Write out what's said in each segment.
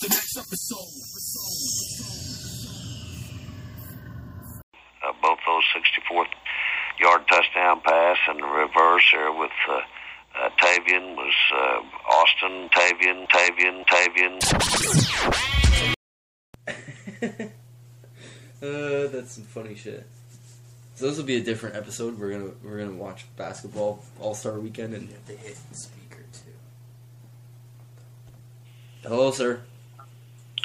The next episode. Both those 64th-yard touchdown pass and the reverse there with Tavian was Austin, Tavian. That's some funny shit. So this will be a different episode. We're gonna watch basketball All-Star Weekend and they hit the speaker too. Hello, sir.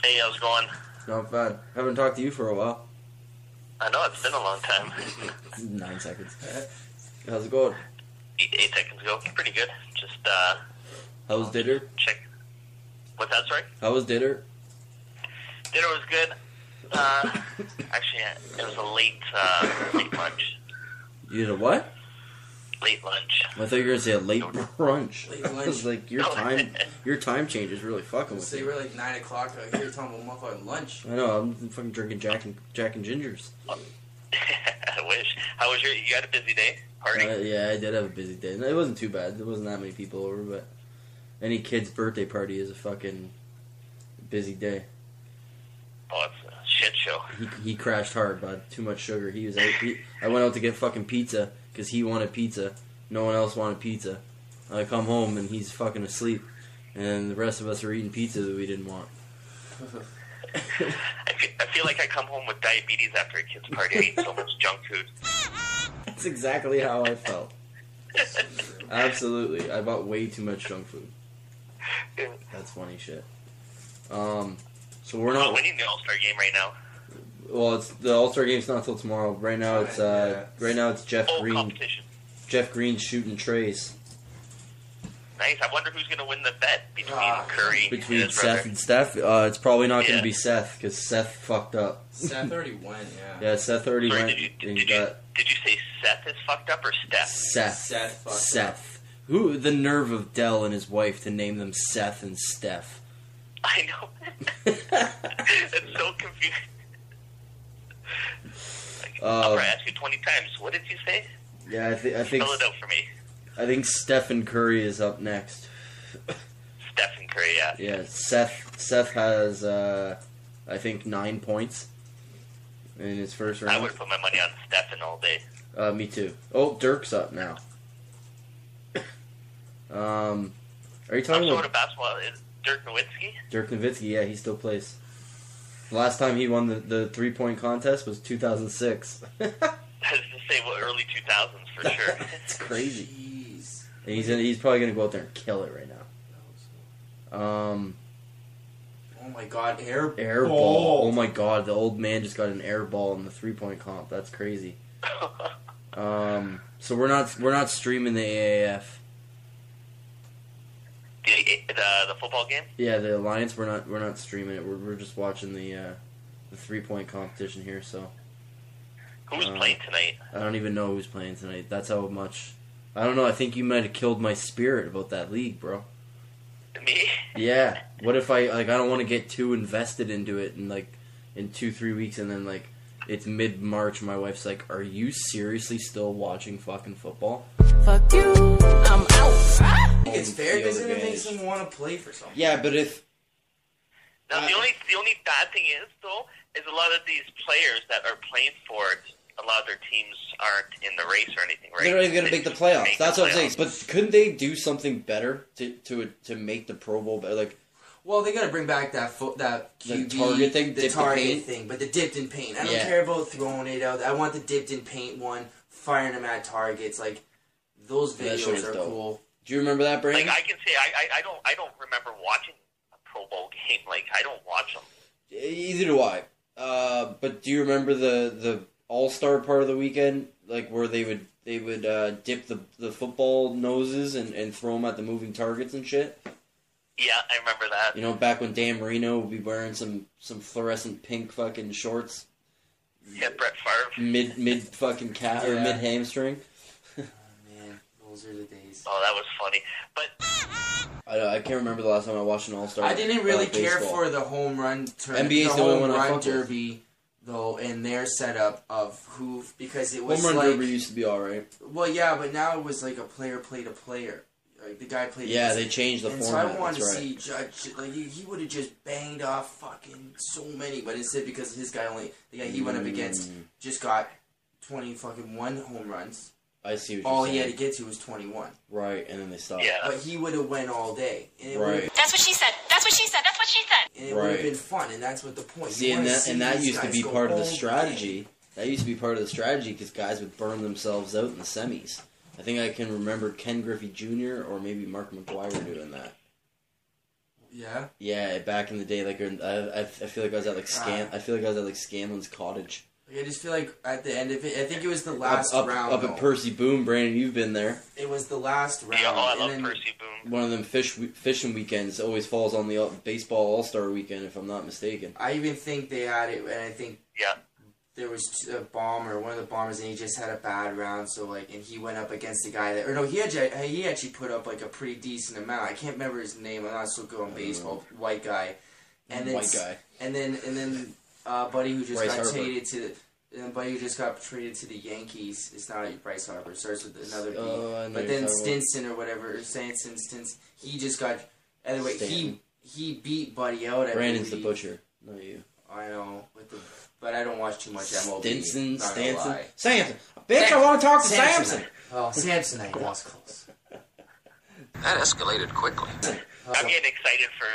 Hey, how's it going? Not bad. I haven't talked to you for a while. I know, it's been a long time. 9 seconds. How's it going? 8 seconds ago. Pretty good. Just, how was dinner? Check. What's that, sorry? How was dinner? Dinner was good. Actually, it was a late lunch. You did a what? Late lunch. I thought you were going to say a late brunch. Late lunch. I was like, your time change is really fucking with you. So you were like 9 o'clock, you're talking about motherfucking lunch. I know, I'm fucking drinking Jack and Gingers. I wish. How was you had a busy day? Party? Yeah, I did have a busy day. It wasn't too bad. There wasn't that many people over, but any kid's birthday party is a fucking busy day. Oh, it's a shit show. He crashed hard, bud. Too much sugar. He was out. I went out to get fucking pizza because he wanted pizza. No one else wanted pizza. I come home and he's fucking asleep, and the rest of us are eating pizza that we didn't want. I feel like I come home with diabetes after a kid's party. I eat so much junk food. That's exactly how I felt. Absolutely. I bought way too much junk food. That's funny shit. So we're not winning the All-Star game right now. Well, it's the All-Star game's not until tomorrow. Right now it's Jeff Green. Jeff Green's shooting trays. Nice. I wonder who's going to win the bet between Curry and Seth brother. And Steph. It's probably not going to be Seth because Seth fucked up. Seth already went. Yeah. Seth already went. Did you say Seth is fucked up or Steph? Seth. Seth. Who the nerve of Dell and his wife to name them Seth and Steph? I know. It's so confusing. Like, I'll probably ask you 20 times. What did you say? Yeah, I think. Spell it out for me. I think Stephen Curry is up next. Stephen Curry, yeah. Yeah, Seth has, I think, 9 points in his first round. I would put my money on Stephen all day. Me too. Oh, Dirk's up now. Are you talking about basketball? Is Dirk Nowitzki? Dirk Nowitzki, yeah, he still plays. The last time he won the three-point contest was 2006. I was going to say, well, early 2000s for sure. It's crazy. Jeez. And he's probably going to go out there and kill it right now. Oh, my God, air ball. Oh, my God, the old man just got an air ball in the three-point comp. That's crazy. So we're not streaming the AAF. The football game? Yeah, the Alliance. We're not streaming it. We're just watching the 3-point competition here. So who's playing tonight? I don't even know who's playing tonight. That's how much. I don't know. I think you might have killed my spirit about that league, bro. Me? Yeah. What if I don't want to get too invested into it and in 2-3 weeks and then it's mid-March. My wife's like, "Are you seriously still watching fucking football?" Fuck you. I'm out. I think it's fair because it makes them want to play for something. Yeah, but if now the only bad thing is a lot of these players that are playing for it, a lot of their teams aren't in the race or anything, right? They're not even going to make the playoffs. That's what I'm saying. But couldn't they do something better to make the Pro Bowl better? Like, well, they got to bring back that QB, the target thing, but the dipped in paint. I don't care about throwing it out. I want the dipped in paint one, firing them at targets. Like those videos are cool. Do you remember that, Brandon? I can say I don't remember watching a Pro Bowl game. I don't watch them. Either do I. But do you remember the All-Star part of the weekend, where they would dip the football noses and throw them at the moving targets and shit? Yeah, I remember that. You know, back when Dan Marino would be wearing some fluorescent pink fucking shorts. Yeah, Brett Favre. Mid fucking calf or mid hamstring. Those are the days. Oh, that was funny. But I can't remember the last time I watched an All-Star. I didn't really care for the home run tournament. NBA's the only one I fucked with. Home run derby, though, and their setup of who, because it was home run derby used to be all right. Well, yeah, but now it was like a player played a player. Like, the guy played. Yeah, they changed the format. So I wanted to see Judge. Like, he would have just banged off fucking so many, but instead, because his guy only, the guy he went up against, just got 20 fucking one home runs. I see what you're saying. All he had to get to was 21. Right, and then they stopped. Yeah. But he would have went all day. Right. That's what she said. That's what she said. That's what she said. And it would have been fun, and that's what the point. See, and that used to be part of the strategy. That used to be part of the strategy because guys would burn themselves out in the semis. I think I can remember Ken Griffey Jr. or maybe Mark McGwire doing that. Yeah. Yeah, back in the day, like I feel like I was at like Scanlon's cottage. Like, I just feel like at the end of it, I think it was the last round. Up at Percy Boom, Brandon, you've been there. It was the last round. Yeah, I love Percy Boom. One of them fishing weekends always falls on the baseball All-Star weekend, if I'm not mistaken. I even think they had it, and I think there was a bomber, one of the bombers, and he just had a bad round. So like, and he went up against the guy that, or no, he actually put up like a pretty decent amount. I can't remember his name. I'm not so good on baseball. White guy, and then. Buddy who just got traded to the Yankees. It's not Bryce Harper. It starts with another B. But then Stinson or whatever, or Samson. He just got. Either way, he beat Buddy out. Brandon's the butcher, not you. I know, but I don't watch too much MLB. Samson. Bitch, I want to talk to Samson. Oh, Samson, I was close. That escalated quickly. I'm getting excited for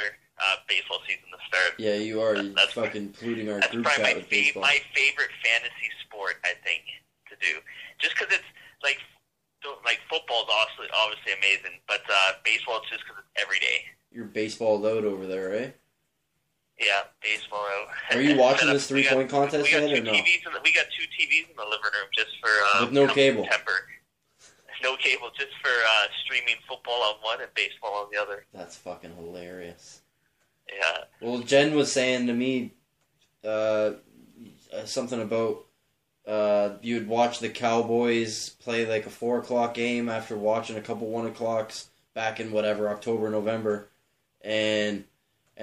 baseball season to start. Yeah, you are. That's fucking polluting our group chat with baseball. That's probably my favorite fantasy sport, I think, to do. Just because it's, like football's obviously amazing, but baseball, it's just because it's every day. You're baseball out over there, right? Yeah, baseball out. Are you watching this three-point contest yet or no? We got two TVs in the living room just for with no cable. September. No cable, just for streaming football on one and baseball on the other. That's fucking hilarious. Yeah. Well, Jen was saying to me something about you would watch the Cowboys play like a 4 o'clock game after watching a couple 1 o'clocks back in whatever, October, November. And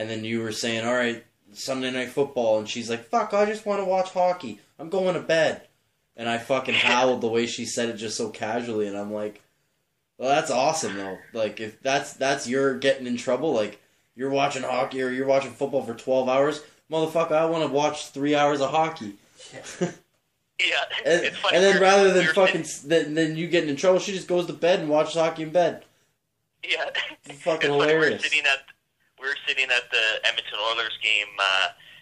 then you were saying, all right, Sunday Night Football. And she's like, fuck, I just want to watch hockey. I'm going to bed. And I fucking howled the way she said it just so casually. And I'm like, well, that's awesome, though. Like, if that's your getting in trouble, like, you're watching hockey or you're watching football for 12 hours. Motherfucker, I want to watch 3 hours of hockey. Yeah. It's funny. And then rather than fucking, then you getting in trouble, she just goes to bed and watches hockey in bed. Yeah. It's fucking hilarious. We were sitting at the Edmonton Oilers game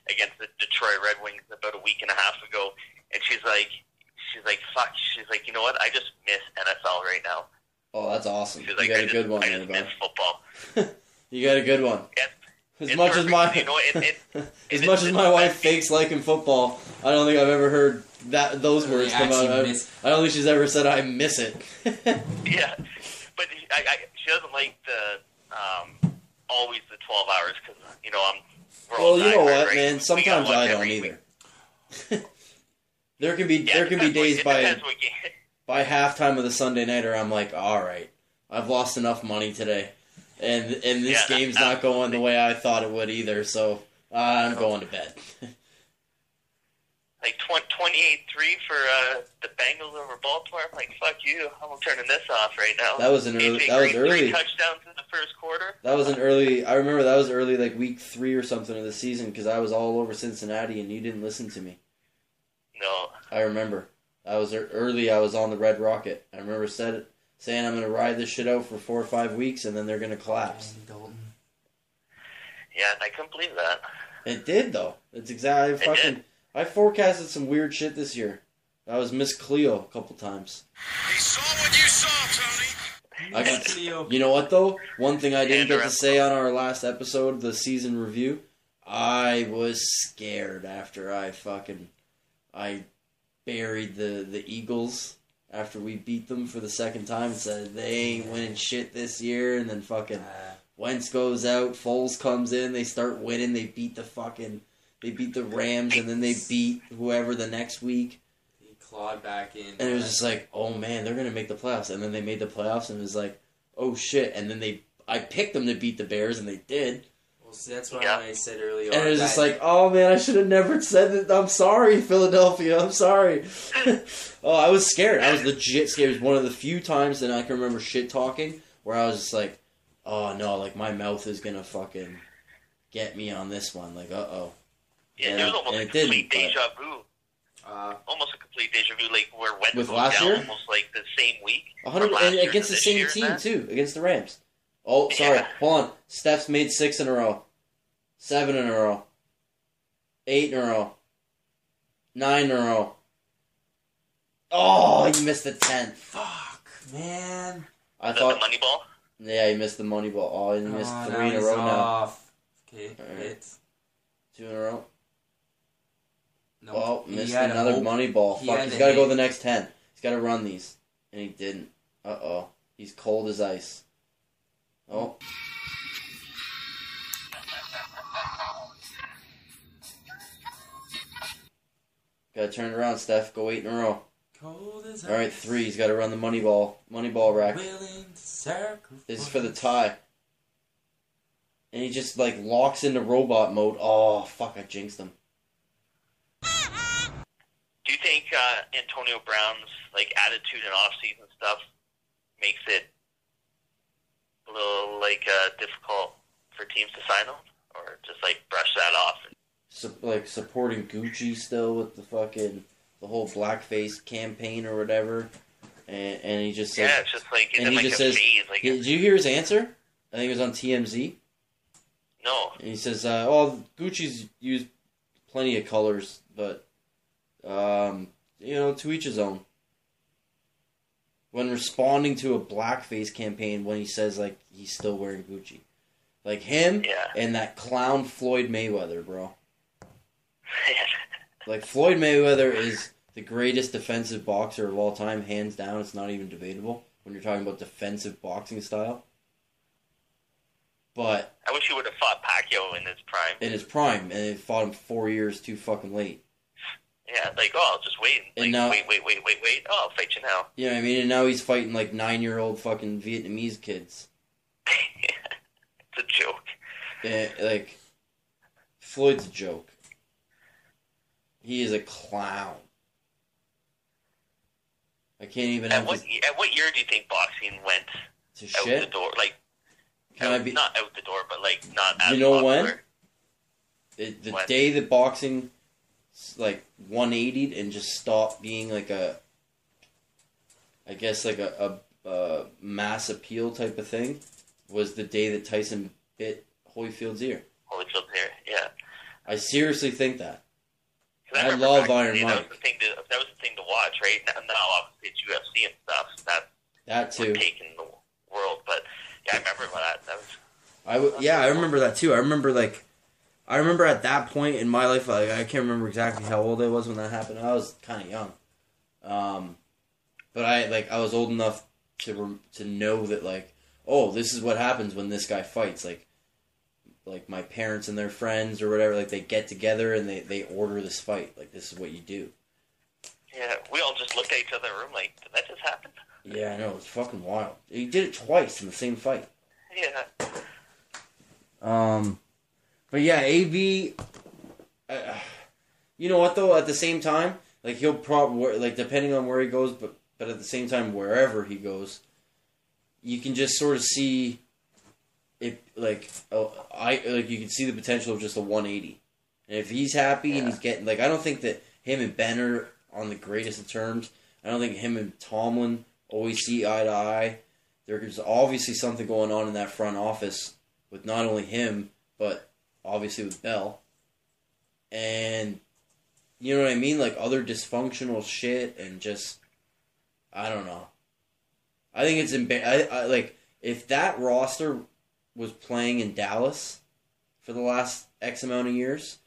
against the Detroit Red Wings about a week and a half ago, and she's like, fuck, she's like, you know what? I just miss NFL right now. Oh, that's awesome. She's like, I just miss football. You got a good one. Yep. As much as my wife fakes liking football, I don't think I've ever heard those words come out. I don't think she's ever said I miss it. Yeah, but she doesn't like the always the 12 hours because man. Sometimes I don't either. there can be days by halftime of the Sunday nighter, I'm like, all right, I've lost enough money today. And this game's not going the way I thought it would either, so I'm going to bed. Like 28-3 for the Bengals over Baltimore. I'm like, fuck you, I'm turning this off right now. That was early. Touchdowns in the first quarter. I remember that was early, like week 3 or something of the season, because I was all over Cincinnati and you didn't listen to me. No. I remember. I was early. I was on the Red Rocket. I remember saying I'm going to ride this shit out for 4 or 5 weeks, and then they're going to collapse. Yeah, I couldn't believe that. It did, though. It's exactly fucking... I forecasted some weird shit this year. I was Miss Cleo a couple times. He saw what you saw, Tony. You know what, though? One thing I didn't get to say on our last episode, the season review, I was scared after I buried the Eagles... After we beat them for the second time and said they ain't winning shit this year, and then fucking Wentz goes out, Foles comes in, they start winning, they beat the Rams, and then they beat whoever the next week. He clawed back in. And it was just like, oh man, they're gonna make the playoffs, and then they made the playoffs, and it was like, oh shit, and then I picked them to beat the Bears, and they did. Well, see, that's why I said earlier. And it was just like, oh man, I should have never said that. I'm sorry, Philadelphia. I'm sorry. I was scared. I was legit scared. It was one of the few times that I can remember shit talking where I was just like, oh no, like my mouth is gonna fucking get me on this one. Like, uh oh. Yeah, there was almost a complete deja vu. Almost a complete deja vu, like where Wentz was down year? Almost like the same week. 100 against the same team too, against the Rams. Oh, sorry, yeah. Hold on. Steph's made 6 in a row, 7 in a row, 8 in a row, 9 in a row. Oh, he missed the 10. Fuck, man. I thought the money ball. Yeah, he missed the money ball. Oh, he missed 3 in a row off. Now. Okay, right. It's 2 in a row. No, oh, missed another money ball. Fuck, he's got to go the next 10. He's got to run these, and he didn't. Uh-oh. He's cold as ice. Oh. Gotta turn it around, Steph. Go 8 in a row. Cold as ice. All right, 3. He's got to run the money ball. Money ball rack. This is for the tie. And he just, like, locks into robot mode. Oh, fuck, I jinxed him. Do you think Antonio Brown's, like, attitude and off-season stuff makes it a little, like, difficult for teams to sign him? Or just, like, brush that off? Like, supporting Gucci still with the fucking, the whole blackface campaign or whatever. And he just says... Yeah, it's just like, it's like a says, phase. Like, did you hear his answer? I think it was on TMZ. No. And he says, oh, Gucci's used plenty of colors, but... you know, to each his own. When responding to a blackface campaign, when he says, like, he's still wearing Gucci. Like, him and that clown Floyd Mayweather, bro. Like, Floyd Mayweather is the greatest defensive boxer of all time, hands down. It's not even debatable when you're talking about defensive boxing style. But... I wish he would have fought Pacquiao in his prime. In his prime, and they fought him 4 years too fucking late. Yeah, like, oh, I'll just wait. Like, now, wait. Oh, I'll fight you now. You know what I mean? And now he's fighting, like, 9-year-old fucking Vietnamese kids. Yeah, it's a joke. Yeah, like, Floyd's a joke. He is a clown. I can't even... At what year do you think boxing went to out shit? The door? Like, not out the door, but, like, not out the door. You know when? The day that boxing... like 180'd and just stop being like a mass appeal type of thing was the day that Tyson bit Holyfield's ear. Yeah. I seriously think that. I love Iron Mike. That was the thing to watch, right? Now obviously it's UFC and stuff. So that too. Taking the world, but yeah, I remember that. I remember that too. I remember at that point in my life, like, I can't remember exactly how old I was when that happened. I was kind of young, but I was old enough to know that, like, oh, this is what happens when this guy fights. Like my parents and their friends or whatever, like they get together and they order this fight. Like this is what you do. Yeah, we all just looked at each other in the room like, did that just happen? Yeah, I know, it's fucking wild. He did it twice in the same fight. Yeah. But yeah, AB, you know what though, at the same time, like he'll probably, like depending on where he goes, but at the same time, wherever he goes, you can just sort of see, it like, you can see the potential of just a 180. And if he's happy and he's getting, like I don't think that him and Ben are on the greatest of terms. I don't think him and Tomlin always see eye to eye. There's obviously something going on in that front office with not only him, but obviously with Bell, and you know what I mean, like other dysfunctional shit, and just I don't know. I think it's I like if that roster was playing in Dallas for the last X amount of years,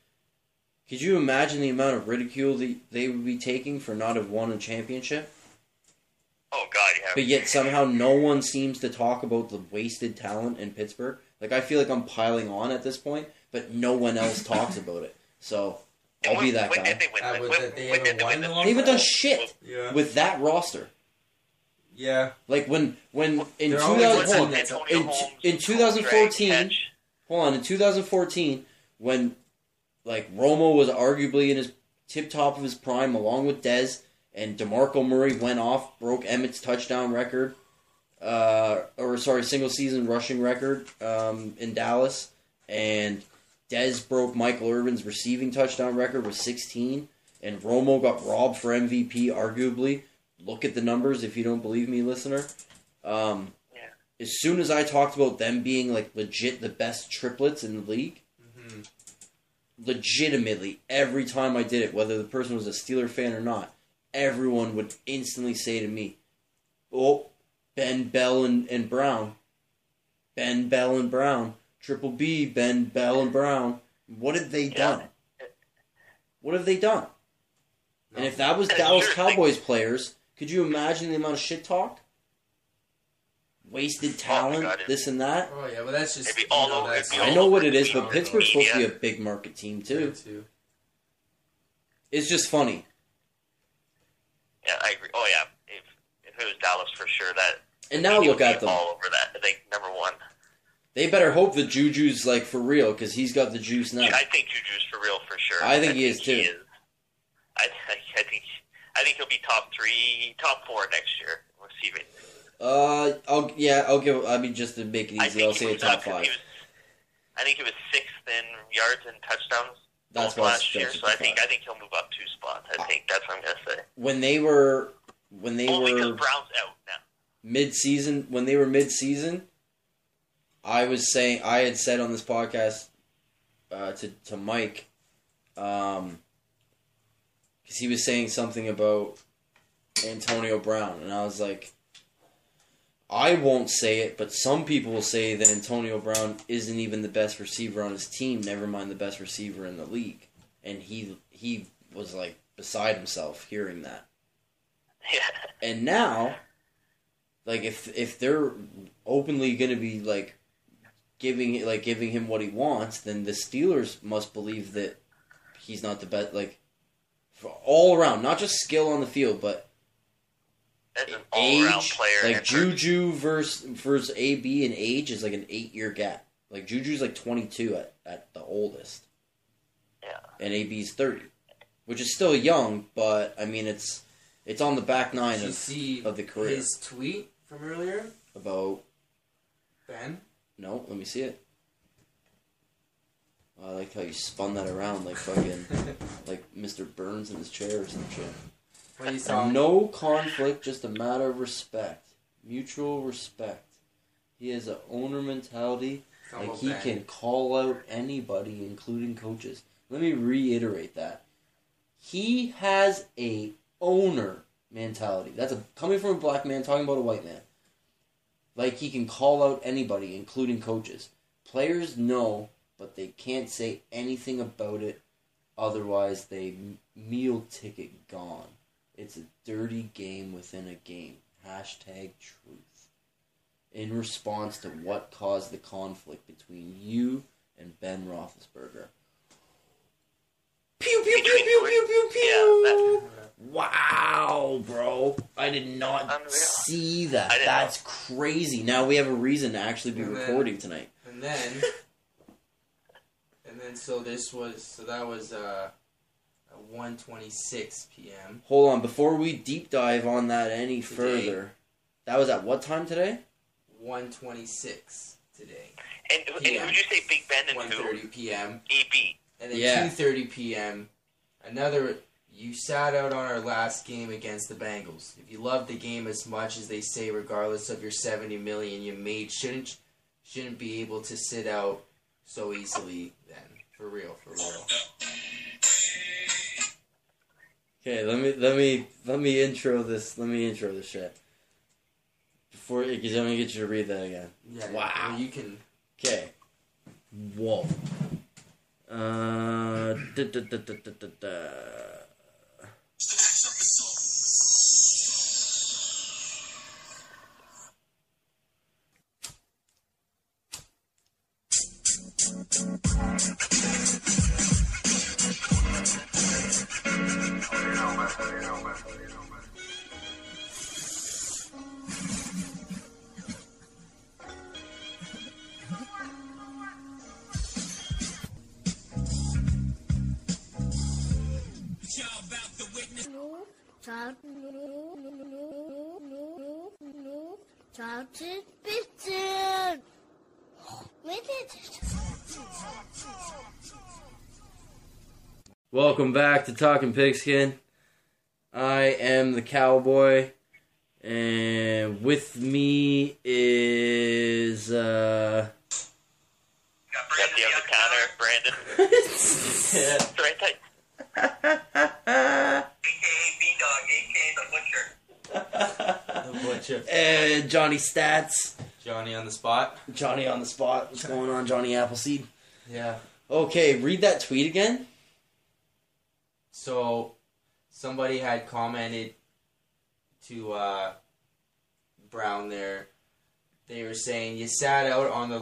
could you imagine the amount of ridicule that they would be taking for not have won a championship? Oh God, yeah. But yet somehow no one seems to talk about the wasted talent in Pittsburgh. Like I feel like I'm piling on at this point. But no one else talks about it. So, I'll be that guy. They haven't done shit with that roster. Yeah. Like, in 2014... Hold on. In 2014, when, like, Romo was arguably in his tip-top of his prime, along with Dez, and DeMarco Murray went off, broke Emmett's touchdown record. single season rushing record in Dallas. And Dez broke Michael Irvin's receiving touchdown record with 16. And Romo got robbed for MVP, arguably. Look at the numbers if you don't believe me, listener. Yeah. As soon as I talked about them being like legit the best triplets in the league, mm-hmm. legitimately, every time I did it, whether the person was a Steeler fan or not, everyone would instantly say to me, oh, Ben, Bell, and Brown. Ben, Bell, and Brown. Triple B, Ben, Bell, and Brown. What have they done? What have they done? No. And if that was Dallas Cowboys players, could you imagine the amount of shit talk? Wasted talent, this and that. Oh, yeah, but that's just... I know what it is, but Pittsburgh's supposed to be a big market team, too. It's just funny. Yeah, I agree. Oh, yeah. If it was Dallas, for sure, that... And now look at them. All over that, I think, number one. They better hope that Juju's, like, for real, because he's got the juice now. Yeah, I think Juju's for real, for sure. I think he is, too. He is. I think he'll be top 4 next year. We'll see if it... just to make it easy, I'll say top 5. I think he was 6th in yards and touchdowns last year, so I think he'll move up 2 spots. I think that's what I'm going to say. When they were because Brown's out now. Mid-season, I had said on this podcast to Mike, because he was saying something about Antonio Brown, and I was like, I won't say it, but some people will say that Antonio Brown isn't even the best receiver on his team, never mind the best receiver in the league. And he was like beside himself hearing that. Yeah. And now, like if they're openly going to be like giving him what he wants, then the Steelers must believe that he's not the best, like all around, not just skill on the field, but that's an all-around player. Like Juju versus AB in age is like an 8-year gap. Like Juju's like 22 at the oldest. Yeah. And AB's 30, which is still young, but I mean it's on the back nine of the career. His tweet from earlier about Ben? No, let me see it. Oh, I like how you spun that around like fucking like Mr. Burns in his chair or some shit. No conflict, just a matter of respect. Mutual respect. He has an owner mentality. Like he can call out anybody, including coaches. Let me reiterate that. He has a owner mentality. That's coming from a black man talking about a white man. Like he can call out anybody, including coaches. Players know, but they can't say anything about it. Otherwise, they meal ticket gone. It's a dirty game within a game. #truth. In response to what caused the conflict between you and Ben Roethlisberger. Pew, pew, pew, pew, pew, pew, pew. Yeah, wow, bro. I did not see that. That's crazy. Now we have a reason to actually be recording tonight. And that was... 1:26 p.m. Hold on, before we deep dive on that further, that was at what time today? 1:26 today. And would you say Big Ben and 1:30 p.m. AB. And then 2:30 p.m. You sat out on our last game against the Bengals. If you love the game as much as they say, regardless of your $70 million you made, shouldn't be able to sit out so easily. Then for real. Okay, let me intro this shit. Because I'm gonna get you to read that again. Yeah, wow. You can. Okay. Whoa. Fountain Fiction! Welcome back to Talking Pigskin. I am the Cowboy, and with me is Got the other Connor, Brandon. That's right. And Johnny Stats. Johnny on the spot. Johnny on the spot. What's going on, Johnny Appleseed? Yeah. Okay, read that tweet again. So, somebody had commented to Brown there. They were saying, you sat out on our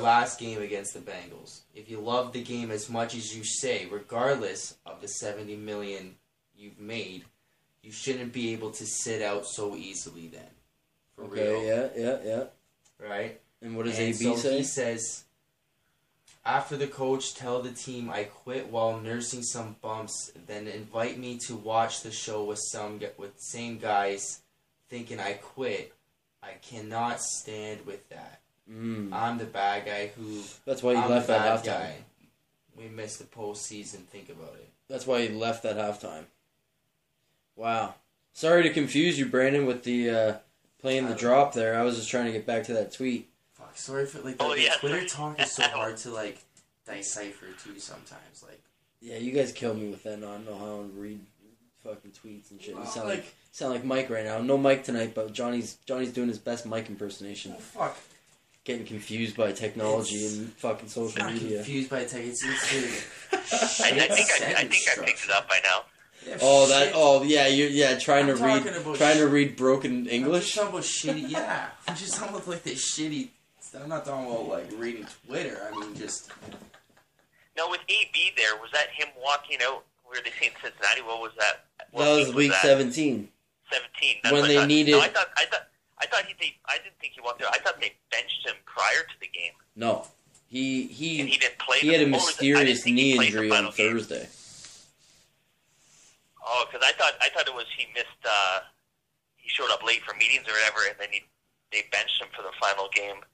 last game against the Bengals. If you love the game as much as you say, regardless of the $70 million you've made, you shouldn't be able to sit out so easily then. For real. Yeah. Right? And what does AB say? He says, after the coach, tell the team I quit while nursing some bumps, then invite me to watch the show with same guys thinking I quit. I cannot stand with that. I'm the bad guy who... That's why he left at halftime. We missed the postseason. Think about it. That's why he left at halftime. Wow. Sorry to confuse you, Brandon, with the playing the drop there. I was just trying to get back to that tweet. Fuck, sorry for Twitter talk is so hard to decipher too sometimes. Yeah, you guys kill me with that. No, I don't know how to read fucking tweets and shit. Wow. You sound like Mike right now. No Mike tonight, but Johnny's doing his best Mike impersonation. Oh, fuck. Getting confused by technology and fucking social media. Confused by technology. I think I picked it up by now. Yeah, trying to read broken English. I'm just talking about shitty, yeah. I'm just talking about this shitty. I'm not talking about reading Twitter. I mean, just. No, with AB there, was that him walking out? Were they saying Cincinnati? What was that? That was week 17. That's when they needed. No, I didn't think he walked out. I thought they benched him prior to the game. No, he didn't play. He had a mysterious knee injury on Thursday. Game. Oh, because I thought it was he missed. He showed up late for meetings or whatever, and then they benched him for the final game.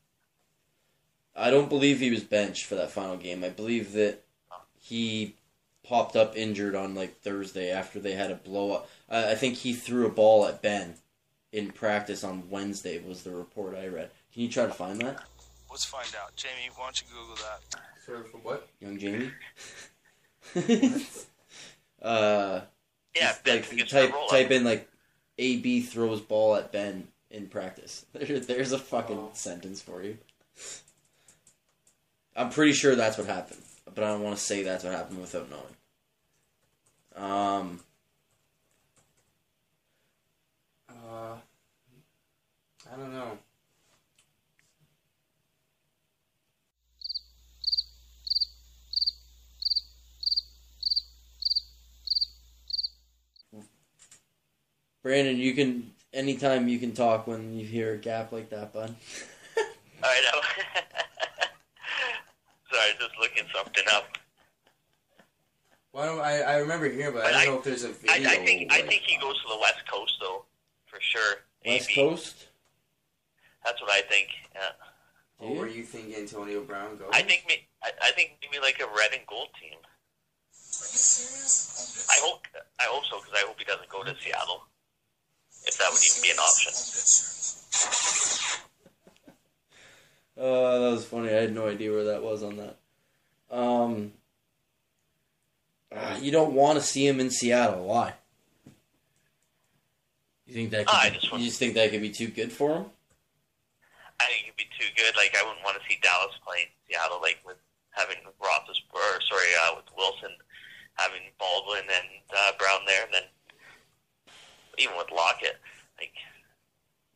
I don't believe he was benched for that final game. I believe that he popped up injured on Thursday after they had a blow up. I think he threw a ball at Ben in practice on Wednesday. Was the report I read? Can you try to find that? Let's find out, Jamie. Why don't you Google that? Sorry for what? Young Jamie. Yeah, type in AB throws ball at Ben in practice. There's a fucking sentence for you. I'm pretty sure that's what happened, but I don't want to say that's what happened without knowing. I don't know. Brandon, anytime you can talk when you hear a gap like that, bud. I know. Sorry, just looking something up. Why don't I remember here, but I don't know if there's a video. I think he goes to the West Coast though, for sure. West Coast? That's what I think. Yeah. Or were you thinking Antonio Brown goes? I think maybe a red and gold team. Are you serious? I hope so, because I hope he doesn't go to Seattle. If that would even be an option. That was funny. I had no idea where that was on that. You don't want to see him in Seattle. Why? You think that? You just think that could be too good for him? I think it'd be too good. I wouldn't want to see Dallas playing Seattle. With having with Wilson, having Baldwin and Brown there, and then. Even with Lockett,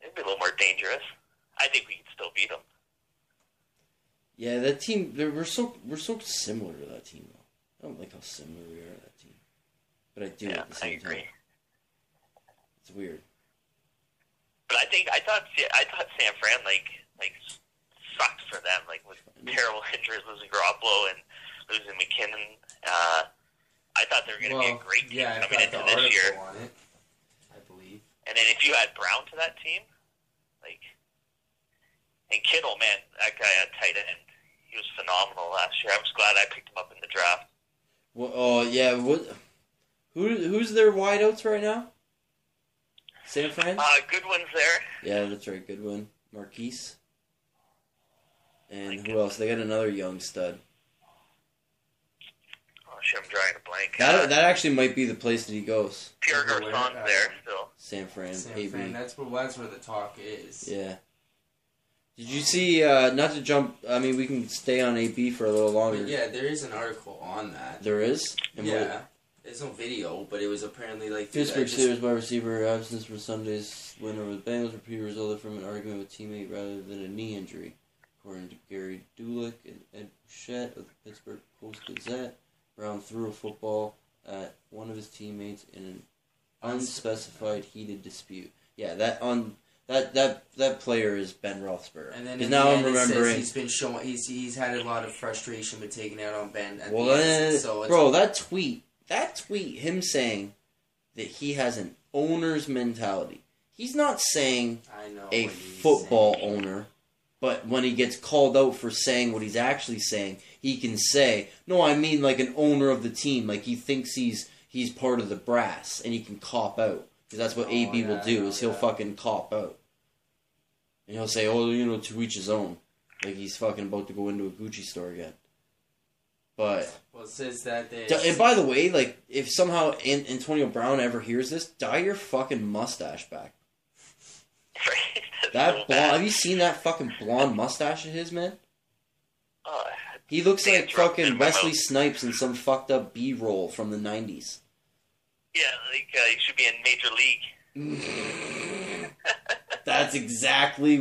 it'd be a little more dangerous. I think we could still beat them. Yeah, that team. We're so similar to that team, though. I don't like how similar we are to that team, but I do. Yeah, at the same time. It's weird. But I thought San Fran sucked for them. With terrible injuries, losing Garoppolo and losing McKinnon. I thought they were going to be a great team coming into this year. And then if you add Brown to that team, And Kittle, man, that guy at tight end, he was phenomenal last year. I was glad I picked him up in the draft. Well, oh, yeah. Who's their wideouts right now? San Fran? Goodwin's there. Yeah, that's right, Goodwin. Marquise. And like who else? They got another young stud. Oh, shit, I'm drawing a blank. That actually might be the place that he goes. Pierre Garçon's there still. San Fran. That's where the talk is. Yeah. Did you see, not to jump, I mean, we can stay on AB for a little longer. But yeah, there is an article on that. There is? Yeah. There's no video, but it was apparently like... Pittsburgh Steelers wide receiver absence from Sunday's win over the Bengals repeatedly resulted from an argument with a teammate rather than a knee injury. According to Gary Dulick and Ed Bouchette of the Pittsburgh Post-Gazette, Brown threw a football at one of his teammates in an unspecified heated dispute. Yeah, that player is Ben Roethlisberger. And then now I'm remembering he's been showing he's had a lot of frustration with taking out on Ben. That tweet, him saying that he has an owner's mentality. He's not saying a football owner, but when he gets called out for saying what he's actually saying, he can say, "No, I mean like an owner of the team." Like he thinks he's part of the brass, and he can cop out. That's what AB will do, is he'll fucking cop out. And he'll say, to each his own. Like he's fucking about to go into a Gucci store again. But... Well, it says that they... And by the way, like, if somehow Antonio Brown ever hears this, dye your fucking mustache back. Have you seen that fucking blonde mustache of his, man? He looks like fucking Wesley Snipes in some fucked up B-roll from the 90s. Yeah, like you should be in Major League. That's exactly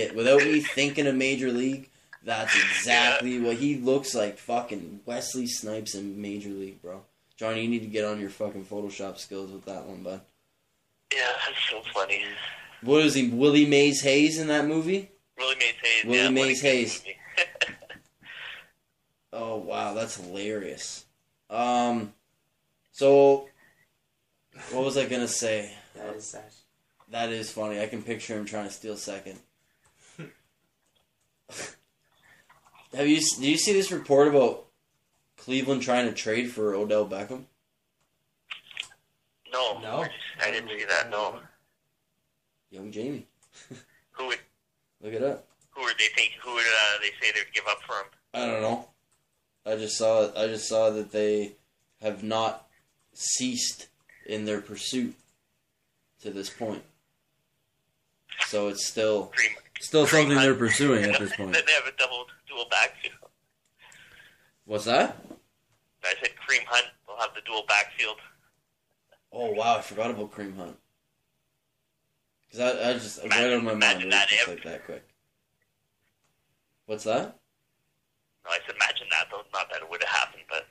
it. Without me thinking of Major League, that's exactly what he looks like. Fucking Wesley Snipes in Major League, bro. Johnny, you need to get on your fucking Photoshop skills with that one, bud. Yeah, that's so funny. What is he, Willie Mays Hayes in that movie? Willie Mays Hayes. Oh, wow, that's hilarious. So, what was I going to say? That is sad. That is funny. I can picture him trying to steal second. Do you see this report about Cleveland trying to trade for Odell Beckham? No. I didn't see that, no. Young Jamie. Who would... Look it up. Who would they say they would give up for him? I don't know. I just saw that they have not... ceased in their pursuit to this point. So it's still something they're pursuing at this point. They have a dual backfield. What's that? I said Kareem Hunt will have the dual backfield. Oh, wow, I forgot about Kareem Hunt. Because I just, right on my mind, it just like that quick. What's that? No, I said imagine that, though. Not that it would have happened, but...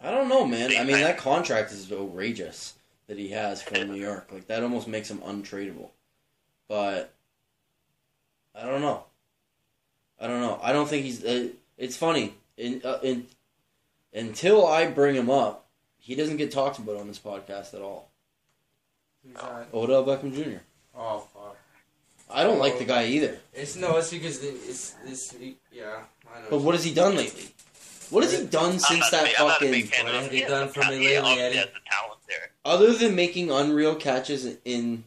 I don't know, man. I mean, that contract is outrageous that he has from New York. Like, that almost makes him untradeable. But, I don't know. I don't think he's... it's funny. Until I bring him up, he doesn't get talked about on this podcast at all. Odell Beckham Jr. Oh, fuck. I don't like the guy either. But what has he done lately? What has he done since that fucking... What has he done for me lately, Eddie? Other than making unreal catches in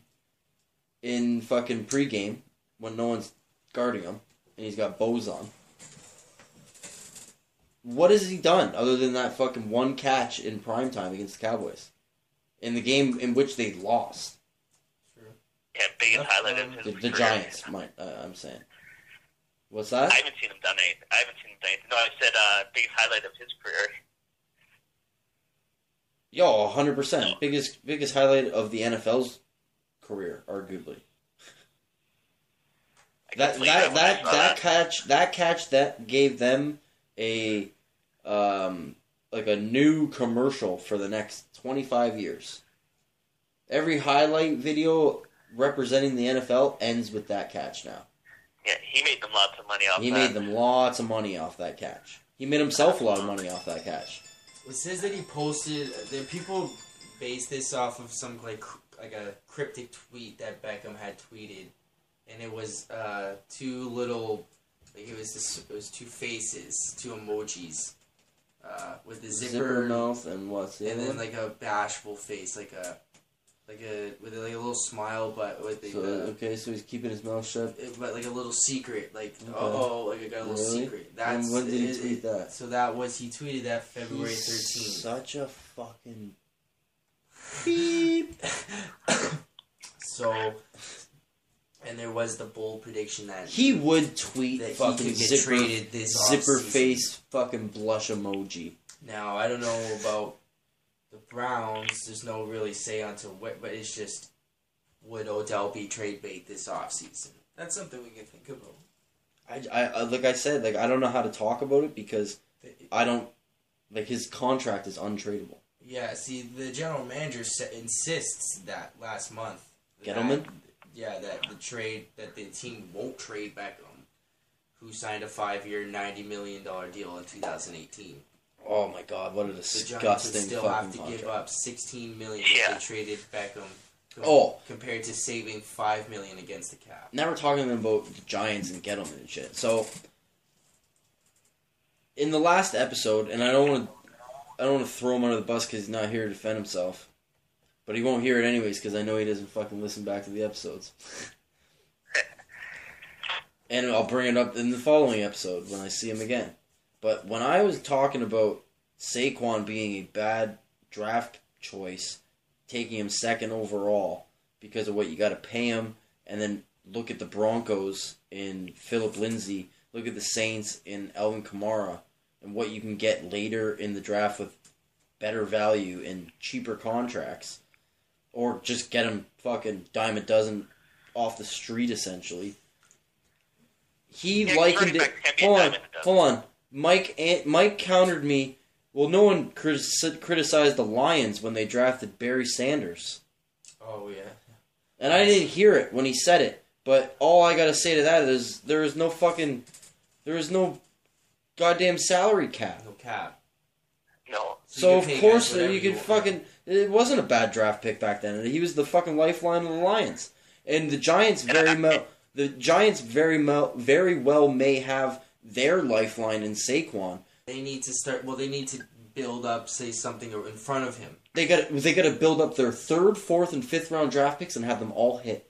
fucking pregame when no one's guarding him and he's got bows on, what has he done other than that fucking one catch in primetime against the Cowboys in the game in which they lost? Sure. Yeah, biggest highlight of his career. The Giants, I'm saying. What's that? I haven't seen him done anything. No, I said biggest highlight of his career. Yo, 100%. No. Biggest highlight of the NFL's career, arguably. That catch that gave them a like a new commercial for the next 25 years. Every highlight video representing the NFL ends with that catch now. Yeah, he made them lots of money off that. He made them lots of money off that catch. He made himself a lot of money off that catch. It says that he posted... People base this off of some like a cryptic tweet that Beckham had tweeted. and it was two little, like it was two faces, two emojis, with the zipper mouth and what's it? And then like a bashful face, like a little smile, but with the okay, so he's keeping his mouth shut, but like a little secret, like okay. Like I got a little secret. That's and when did he tweet that? So that was he tweeted that February 13th. Such a fucking. Beep. So, and there was the bold prediction that he would tweet that fucking he could get traded this zipper face fucking blush emoji. Now I don't know about the Browns. There's no really say on to what, but it's just would Odell be trade bait this offseason? That's something we can think about. I like I said, like I don't know how to talk about it because I don't like his contract is untradeable. Yeah, see, the general manager insists that last month. Gettleman? That the trade, that the team won't trade Beckham, who signed a 5-year, $90 million deal in 2018. Oh my God, what a disgusting fucking contract. The Giants would still have to give up $16 million if they traded Beckham compared to saving $5 million against the cap. Now we're talking about the Giants and Gettleman and shit. So, in the last episode, and I don't want to throw him under the bus because he's not here to defend himself. But he won't hear it anyways because I know he doesn't fucking listen back to the episodes. And I'll bring it up in the following episode when I see him again. But when I was talking about Saquon being a bad draft choice, taking him second overall because of what you got to pay him, and then look at the Broncos in Philip Lindsay, look at the Saints in Alvin Kamara, and what you can get later in the draft with better value and cheaper contracts, or just get him fucking dime a dozen off the street, essentially. He likened it... Hold on. Mike countered me. Well, no one criticized the Lions when they drafted Barry Sanders. Oh, yeah. And I didn't hear it when he said it, but all I gotta say to that is there is no goddamn salary cap. No cap. No. So of course you could fucking... It wasn't a bad draft pick back then. He was the fucking lifeline of the Lions. And the Giants very well may have their lifeline in Saquon. They need to start... Well, they need to build up, say, something in front of him. They got to build up their third, fourth, and fifth round draft picks and have them all hit.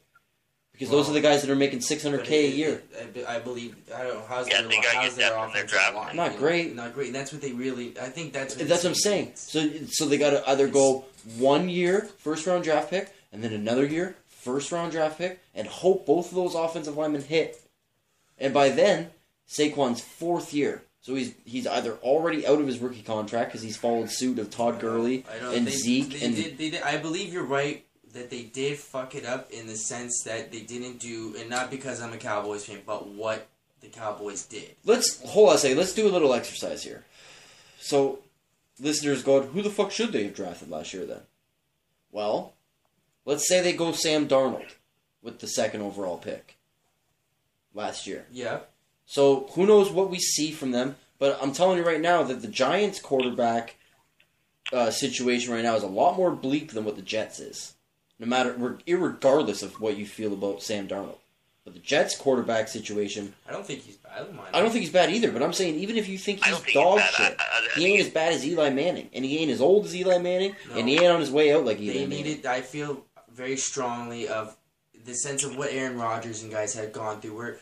Because those are the guys that are making $600K a year. I believe. I don't know how's their offensive line. Not great. Not great. And that's what they really. I think that's. That's what I'm saying. So they got to either go 1 year first round draft pick, and then another year first round draft pick, and hope both of those offensive linemen hit. And by then, Saquon's fourth year, so he's either already out of his rookie contract because he's followed suit of Todd Gurley Zeke. I believe you're right. That they did fuck it up in the sense that they didn't do, and not because I'm a Cowboys fan, but what the Cowboys did. Let's do a little exercise here. So, listeners go, who the fuck should they have drafted last year then? Well, let's say they go Sam Darnold with the second overall pick last year. Yeah. So, who knows what we see from them, but I'm telling you right now that the Giants quarterback situation right now is a lot more bleak than what the Jets is. No matter, irregardless of what you feel about Sam Darnold. But the Jets quarterback situation... I don't think he's bad. I don't think he's bad either, but I'm saying even if you think he's dog shit, he ain't as bad as Eli Manning, and he ain't as old as Eli Manning, and he ain't on his way out like Eli Manning. I feel very strongly of the sense of what Aaron Rodgers and guys had gone through, where...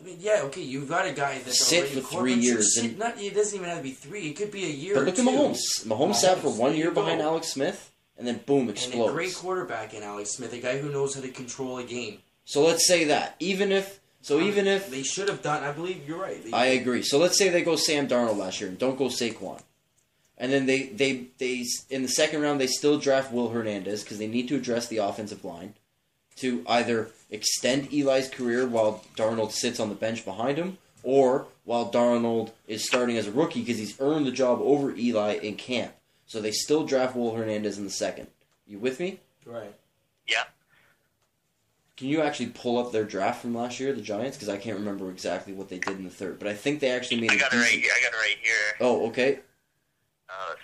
I mean, yeah, okay, you've got a guy that's sit for 3 years. It doesn't even have to be 3. It could be a year or 2. But look at Mahomes. Mahomes sat for 1 year behind Alex Smith... And then, boom, explodes. And a great quarterback in Alex Smith, a guy who knows how to control a game. So let's say that. Even if... They should have done... I believe you're right. I agree. So let's say they go Sam Darnold last year and don't go Saquon. And then they in the second round, they still draft Will Hernandez because they need to address the offensive line to either extend Eli's career while Darnold sits on the bench behind him or while Darnold is starting as a rookie because he's earned the job over Eli in camp. So they still draft Will Hernandez in the second. You with me? Right. Yeah. Can you actually pull up their draft from last year, the Giants? Because I can't remember exactly what they did in the third. But I think they actually made I got it right here. Oh, okay.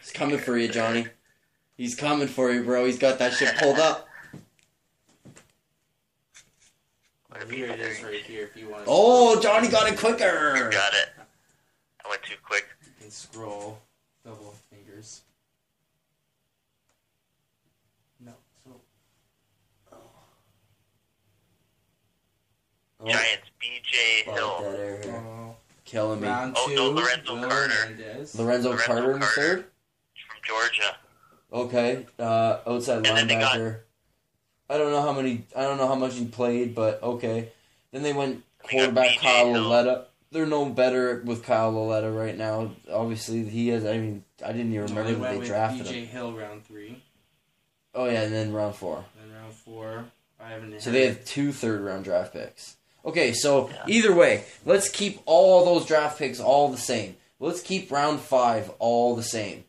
He's coming for you, Johnny. He's coming for you, bro. He's got that shit pulled up. What Here it is right here if you want to. Oh, Johnny got it quicker. You got it. I went too quick. You can scroll. Double fingers. No. So. Oh. Oh. Giants, B.J. Hill. Oh. Killing me. No, Lorenzo Carter. Lorenzo Carter in the third? From Georgia. Okay. Outside linebacker. I don't know how much he played, but okay. Then they went quarterback Kyle Loletta. They're no better with Kyle Loletta right now. Obviously, he has. I mean, I didn't even remember that they drafted him. B.J. Hill round 3. Oh yeah, and then round 4. I haven't. So they have 2 third-round draft picks. Okay, so either way, let's keep all those draft picks all the same. Let's keep round 5 all the same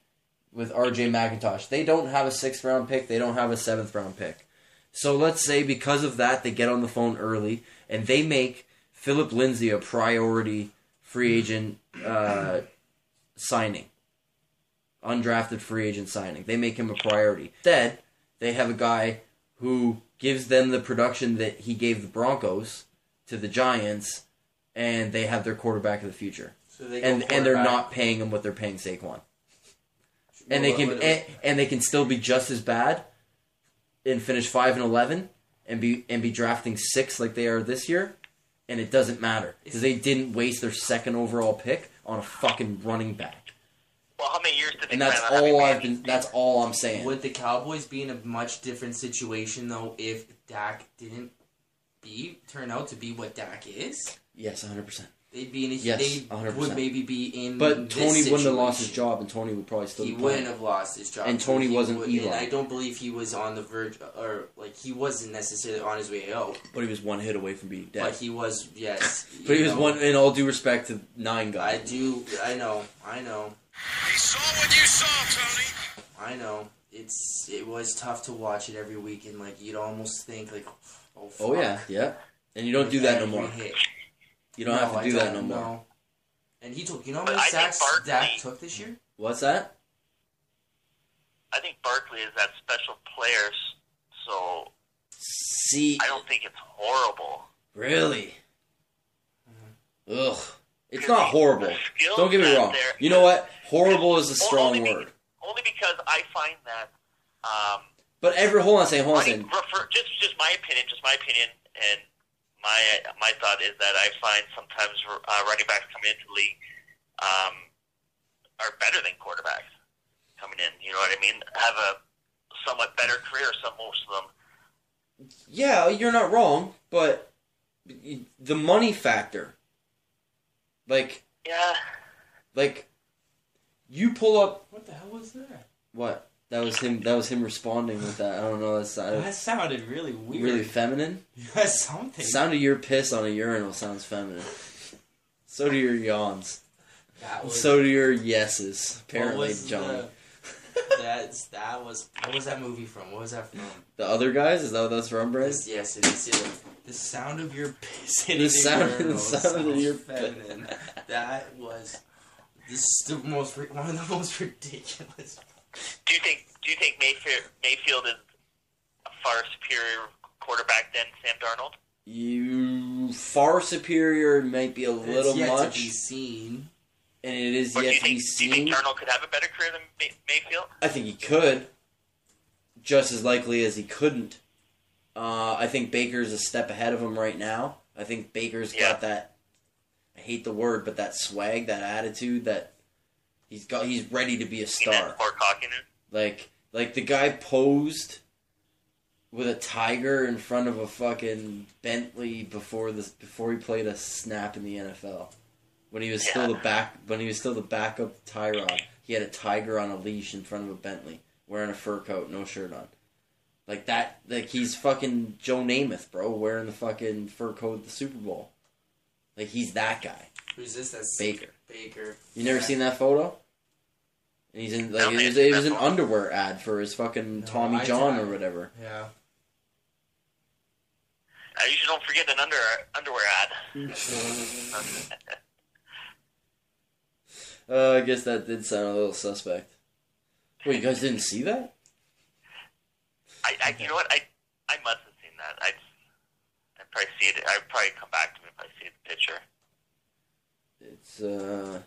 with R.J. McIntosh. They don't have a 6th-round pick. They don't have a 7th-round pick. So let's say because of that, they get on the phone early, and they make Philip Lindsay a priority free agent signing. Undrafted free agent signing. They make him a priority. Instead, they have a guy who gives them the production that he gave the Broncos to the Giants, and they have their quarterback of the future. So they and they're not paying him what they're paying Saquon. And they can and they can still be just as bad and finish 5-11 and be drafting 6 like they are this year, and it doesn't matter because they didn't waste their 2nd overall pick on a fucking running back. Well, how many years did they? And that's all That's all I'm saying. Would the Cowboys be in a much different situation though if Dak didn't turn out to be what Dak is? Yes, 100%. They'd be in a would maybe be in. But Tony wouldn't have lost his job, and Tony would probably still. He wouldn't have lost his job, and Tony wasn't Eli. And I don't believe he was on the verge, or like he wasn't necessarily on his way out. But he was one hit away from being dead. But he was, yes. But he was one. In all due respect to 9 guys, I know. He saw what you saw, Tony. I know. It was tough to watch it every week, and like you'd almost think like, oh, fuck. And you don't do that no more. You don't have to do that no more. No. And he took, you know how many sacks Dak took this year? What's that? I think Barkley is that special player, so I don't think it's horrible. Really? Ugh. It's not horrible. Don't get me wrong. You know what? Horrible is a strong word. Only because I find that... Hold on a second. Just my opinion, and... My thought is that I find sometimes running backs coming into the league are better than quarterbacks coming in. You know what I mean? Have a somewhat better career, most of them. Yeah, you're not wrong, but the money factor. Like, you pull up. What the hell was that? What? That was him responding with that. I don't know. That sounded really weird. Really feminine? That's something. The sound of your piss on a urinal sounds feminine. So do your yawns. So do your yeses. Apparently, John. What was that movie from? What was that from? The Other Guys? Is that what that's from, Brad? Yes, it is. The sound of your piss in the sound of your feminine. That was... This is one of the most ridiculous... Do you think Mayfield is a far superior quarterback than Sam Darnold? Far superior might be a little much. To be seen, and it is to be seen. Do you think Darnold could have a better career than Mayfield? I think he could, just as likely as he couldn't. I think Baker's a step ahead of him right now. I think Baker's got that. I hate the word, but that swag, that attitude, that. He's ready to be a star. Like the guy posed with a tiger in front of a fucking Bentley before he played a snap in the NFL. When he was still the backup to Tyrod, he had a tiger on a leash in front of a Bentley, wearing a fur coat, no shirt on. Like that, like he's fucking Joe Namath, bro, wearing the fucking fur coat at the Super Bowl. Like he's that guy. Who's this? That's Baker. You never seen that photo? And he's in like it was an underwear ad for his fucking Tommy John or whatever. Yeah. I usually don't forget an underwear ad. I guess that did sound a little suspect. Wait, you guys didn't see that? I you know what I must have seen that. I probably see it. I'd probably come back to me if I see the picture.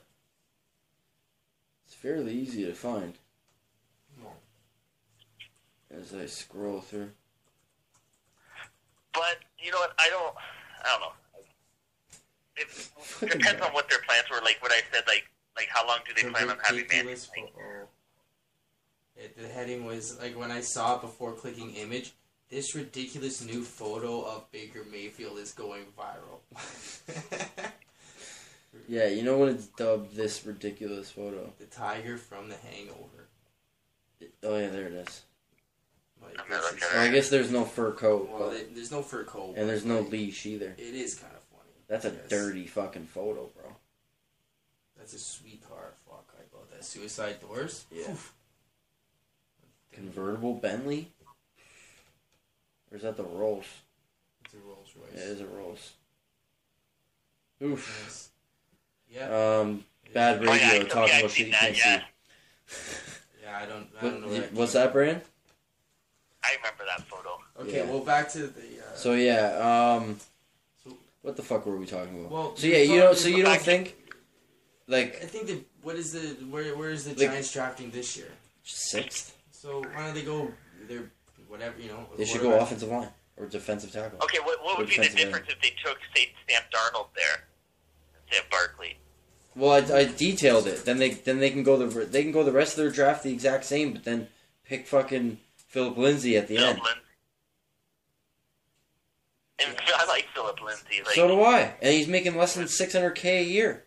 It's fairly easy to find. As I scroll through. But you know what? I don't know. It depends on what their plans were. Like what I said. Like how long do they plan on having Manning? The heading was like when I saw it before clicking image. This ridiculous new photo of Baker Mayfield is going viral. Yeah, you know when it's dubbed this ridiculous photo? The tiger from The Hangover. Oh yeah, there it is. Like, I guess there's no fur coat. Well, there's no fur coat. And there's no leash either. It is kind of funny. That's a dirty fucking photo, bro. That's a sweetheart. Fuck, I love that. Suicide doors? Yeah. Convertible Bentley? Or is that the Rolls? It's a Rolls Royce. Yeah, it is a Rolls. Oof. Nice. Yeah. Bad radio talking about shit you can't see. Yeah, I don't know. What's that brand? I remember that photo. Okay, well, back to the... So, yeah, what the fuck were we talking about? Well, I think that... What is the... Where is the Giants drafting this year? 6th. So, why don't they go... They're... Whatever, you know... They should go offensive line. Or defensive tackle. Okay, what would be the difference if they took, say, Sam Darnold there? Instead of Barkley? Well, I detailed it. Then they can go the rest of their draft the exact same, but then pick fucking... Philip Lindsay at the end. And I like Philip Lindsay. Like, so do I. And he's making less than $600K a year.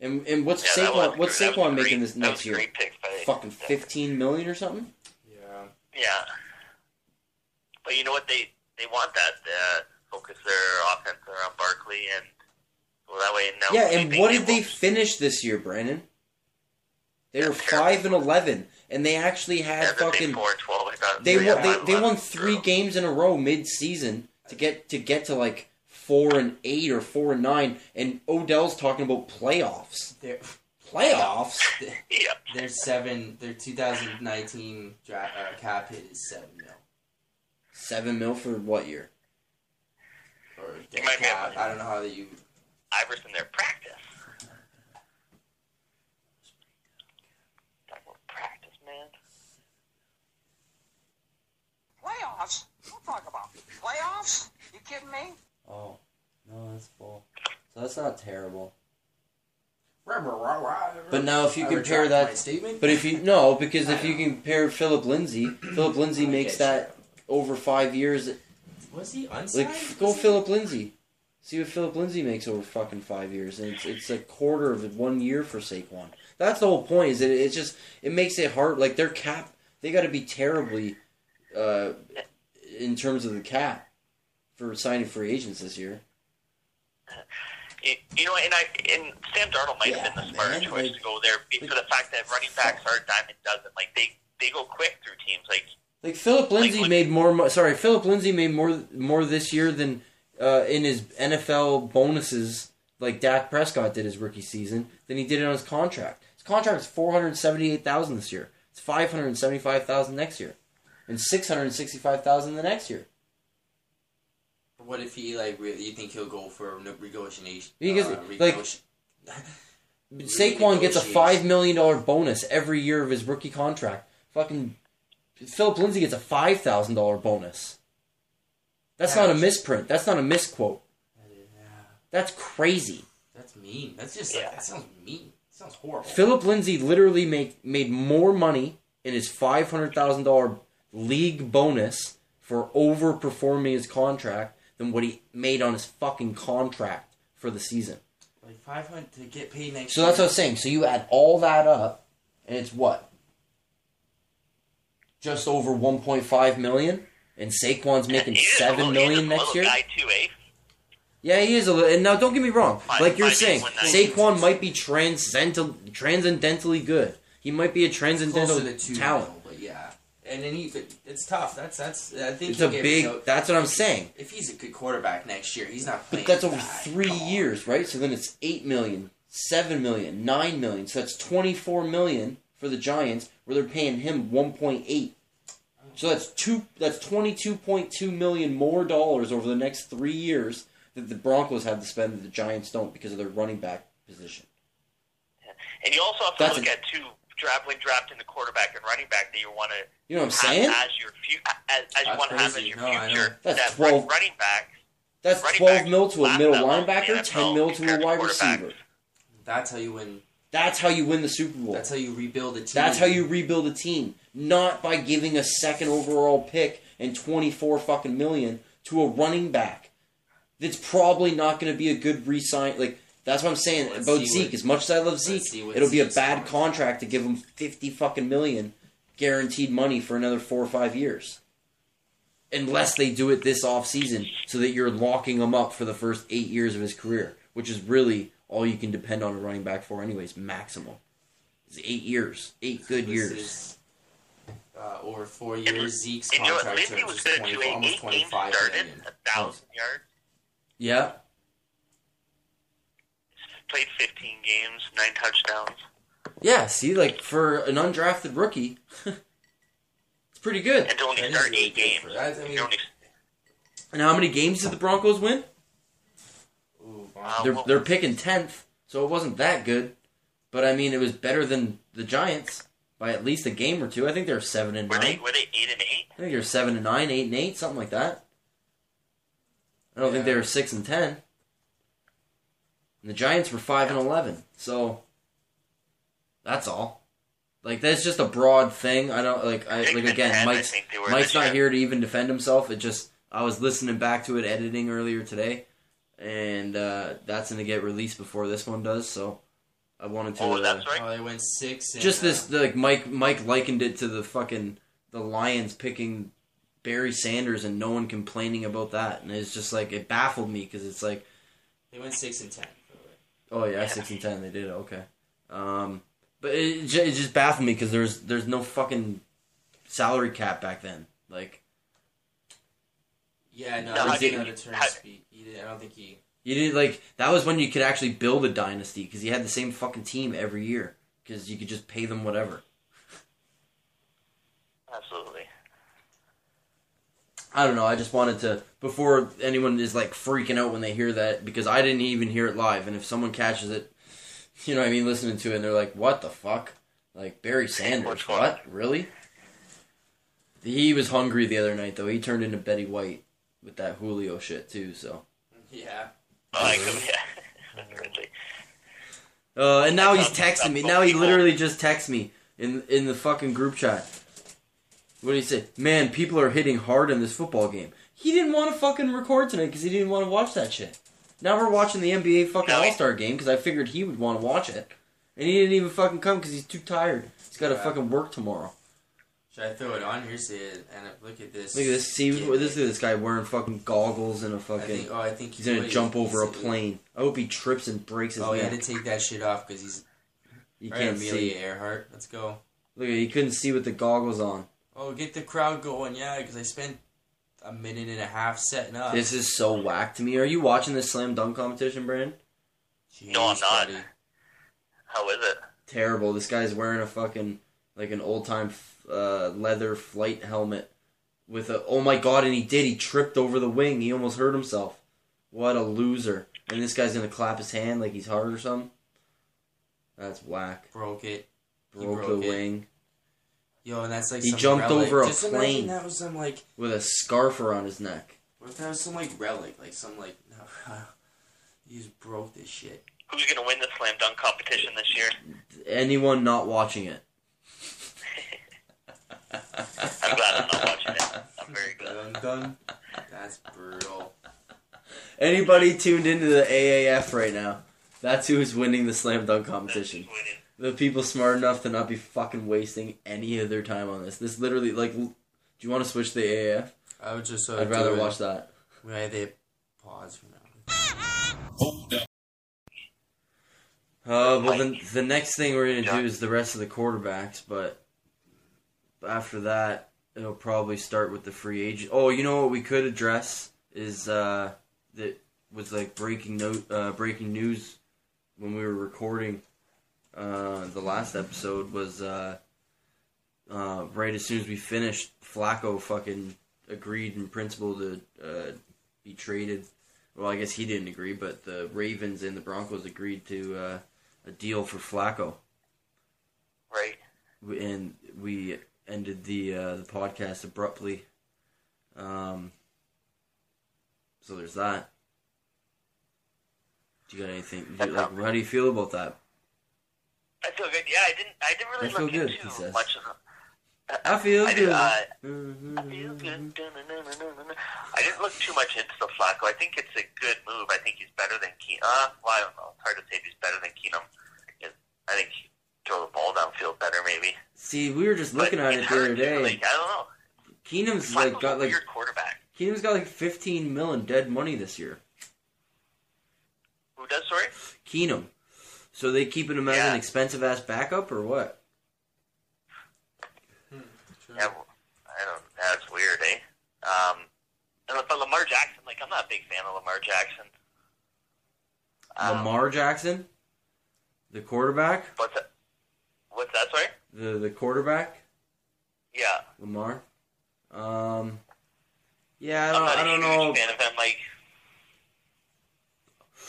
And what's Saquon? What's Saquon making this next year? Fucking $15 million or something. Yeah. Yeah. But you know what? They want that. Focus their offense around Barkley, and well, that way. Now yeah. And what did they finish this year, Brandon? They were 5-11, and they actually had fucking. 4-12. They won 3 games in a row mid-season to get to like 4-8 or 4-9, and Odell's talking about playoffs. Playoffs. Yep. Their 2019 draft cap hit is $7 million. $7 million for what year? Or cap. I don't know how that you. Iverson, their practice. Playoffs? Don't talk about playoffs. You kidding me? Oh, no, that's full. So that's not terrible. But now, if you compare that statement, but if you no, because if you compare Philip Lindsay, Philip Lindsay makes that over 5 years. Was he unsigned? Like, go Philip Lindsay. See what Philip Lindsay makes over fucking 5 years, and it's a quarter of 1 year for Saquon. That's the whole point. Is that it's just it makes it hard. Like their cap, they got to be terribly. In terms of the cap for signing free agents this year. You know, and Sam Darnold might have been the smarter choice to go there because of the fact that running backs are diamond dozen. Like they go quick through teams. Like Philip Lindsay made more. Sorry, Philip Lindsay made more this year than in his NFL bonuses. Like Dak Prescott did his rookie season. Than he did it on his contract. His contract is $478,000 this year. It's $575,000 next year. And $665,000 the next year. What if he like? You think he'll go for negotiation? Saquon gets a $5 million bonus every year of his rookie contract. Fucking Philip Lindsay gets a $5,000 bonus. That's not a misprint. That's not a misquote. That's crazy. That's mean. That's just like, that sounds mean. That sounds horrible. Philip Lindsay literally made more money in his $500,000. League bonus for overperforming his contract than what he made on his fucking contract for the season. Like 500 to get paid next. So that's what I was saying. So you add all that up, and it's what? Just over 1.5 million, and Saquon's making $7 million next year. Guy too, eh? Yeah, he is a little. And now, don't get me wrong. Like you're saying, Saquon might be transcendentally good. He might be a transcendental talent. But yeah. And then it's tough. That's. I think it's a big. That's what I'm saying. If he's a good quarterback next year, he's not playing. But that's over 3 years, right? So then it's $8 million, $7 million, $9 million. So that's $24 million for the Giants, where they're paying him $1.8. So that's $22.2 million more dollars over the next 3 years that the Broncos have to spend that the Giants don't because of their running back position. Yeah. And you also have to look at too, when drafting the quarterback and running back that you want to, you know what I'm saying, as your future. That's 12 running back. That's $12 mil to a middle linebacker, $10 mil to a wide receiver. That's how you win. That's how you win the Super Bowl. That's how you rebuild a team. That's how you rebuild a team. Not by giving a second overall pick and $24 million to a running back. That's probably not going to be a good re-sign. Like, that's what I'm saying about Zeke. As much as I love Zeke, it'll be a bad contract to give him $50 million guaranteed money for another 4 or 5 years. Unless they do it this offseason so that you're locking him up for the first 8 years of his career, which is really all you can depend on a running back for anyways, maximum. It's 8 years. 8 good years. Is, over 4 years, Zeke's contract terms is almost $25 million. 1,000 yards. Yeah. Played 15 games, 9 touchdowns. Yeah, see, like, for an undrafted rookie, it's pretty good. And to only start 8 games. And how many games did the Broncos win? Ooh, wow. They're picking 10th, so it wasn't that good. But, I mean, it was better than the Giants by at least a game or two. I think they were 7 and 9. Were they 8 and 8? I think they were 7 and 9, 8 and 8, something like that. I don't think they were 6 and 10. And the Giants were 5 and 11, so that's all. Like, that's just a broad thing. I don't like. Mike's not here to even defend himself. It just, I was listening back to it editing earlier today, and that's gonna get released before this one does. So I wanted to. Oh, that's right. They went 6. And, just this, like Mike likened it to the Lions picking Barry Sanders and no one complaining about that, and it's just like it baffled me because it's like they went 6 and 10. Oh, yeah, 6 and 10, they did it, okay. But it just baffled me because there's no fucking salary cap back then. Like, yeah, no, I didn't have a turn speed. I don't think he... You didn't, like, that was when you could actually build a dynasty because you had the same fucking team every year because you could just pay them whatever. Absolutely. I don't know, I just wanted to, before anyone is like freaking out when they hear that, because I didn't even hear it live, and if someone catches it, you know what I mean, listening to it, and they're like, what the fuck? Like, Barry Sanders, what? Really? He was hungry the other night, though. He turned into Betty White with that Julio shit, too, so. Yeah. And now he's texting me. Now he literally just texts me in the fucking group chat. What did he say? Man, people are hitting hard in this football game. He didn't want to fucking record tonight because he didn't want to watch that shit. Now we're watching the NBA fucking All-Star game because I figured he would want to watch it. And he didn't even fucking come because he's too tired. He's got to fucking work tomorrow. Should I throw it on here? See it, and look at this. Look at this. See, this is this guy wearing fucking goggles and a fucking... I think he's going to jump over a plane. I hope he trips and breaks his neck. Oh, he had to take that shit off because he's... You can't see. Amelia Earhart. Let's go. Look, he couldn't see with the goggles on. Oh, get the crowd going, yeah, because I spent a minute and a half setting up. This is so whack to me. Are you watching this slam dunk competition, Brandon? Jeez, no, I'm not. Buddy. How is it? Terrible. This guy's wearing a fucking, like an old-time leather flight helmet with a, oh my god, and he did. He tripped over the wing. He almost hurt himself. What a loser. And this guy's going to clap his hand like he's hard or something? That's whack. Broke it. Broke the wing. Yo, and that's like he jumped over a plane. That was some, like, with a scarf around his neck. What if that was some like relic, like some like? No, you just broke this shit. Who's gonna win the slam dunk competition this year? Anyone not watching it? I'm glad I'm not watching it. I'm very glad. Dun, dun. That's brutal. Anybody tuned into the AAF right now? That's who's winning the slam dunk competition. The people smart enough to not be fucking wasting any of their time on this. This literally, like, do you want to switch to the AAF? I would just. I'd rather watch that. Why they pause for now? Well, the next thing we're gonna do is the rest of the quarterbacks, but after that, it'll probably start with the free agent. Oh, you know what we could address is that was like breaking news when we were recording. The last episode was right as soon as we finished, Flacco fucking agreed in principle to be traded. Well, I guess he didn't agree, but the Ravens and the Broncos agreed to a deal for Flacco. Right. And we ended the podcast abruptly. So there's that. Do you got anything? How do you feel about that? I feel good. Yeah, I didn't really look into much of it. I feel good. I feel good. I didn't look too much into the Flacco. I think it's a good move. I think he's better than Keenum. Well, I don't know. It's hard to say if he's better than Keenum. I think he throw the ball downfield better, maybe. See, we were just looking at it the other day. Like, I don't know. Keenum's like got like weird quarterback. Keenum's got like $15 million in dead money this year. Who does, sorry? Keenum. So they keeping him as an expensive-ass backup, or what? Yeah, well, I don't. That's weird, eh? But Lamar Jackson, like, I'm not a big fan of Lamar Jackson. Lamar Jackson, the quarterback. What's that? Sorry. The quarterback. Yeah. Lamar. Yeah, I don't know. Fan of him, like.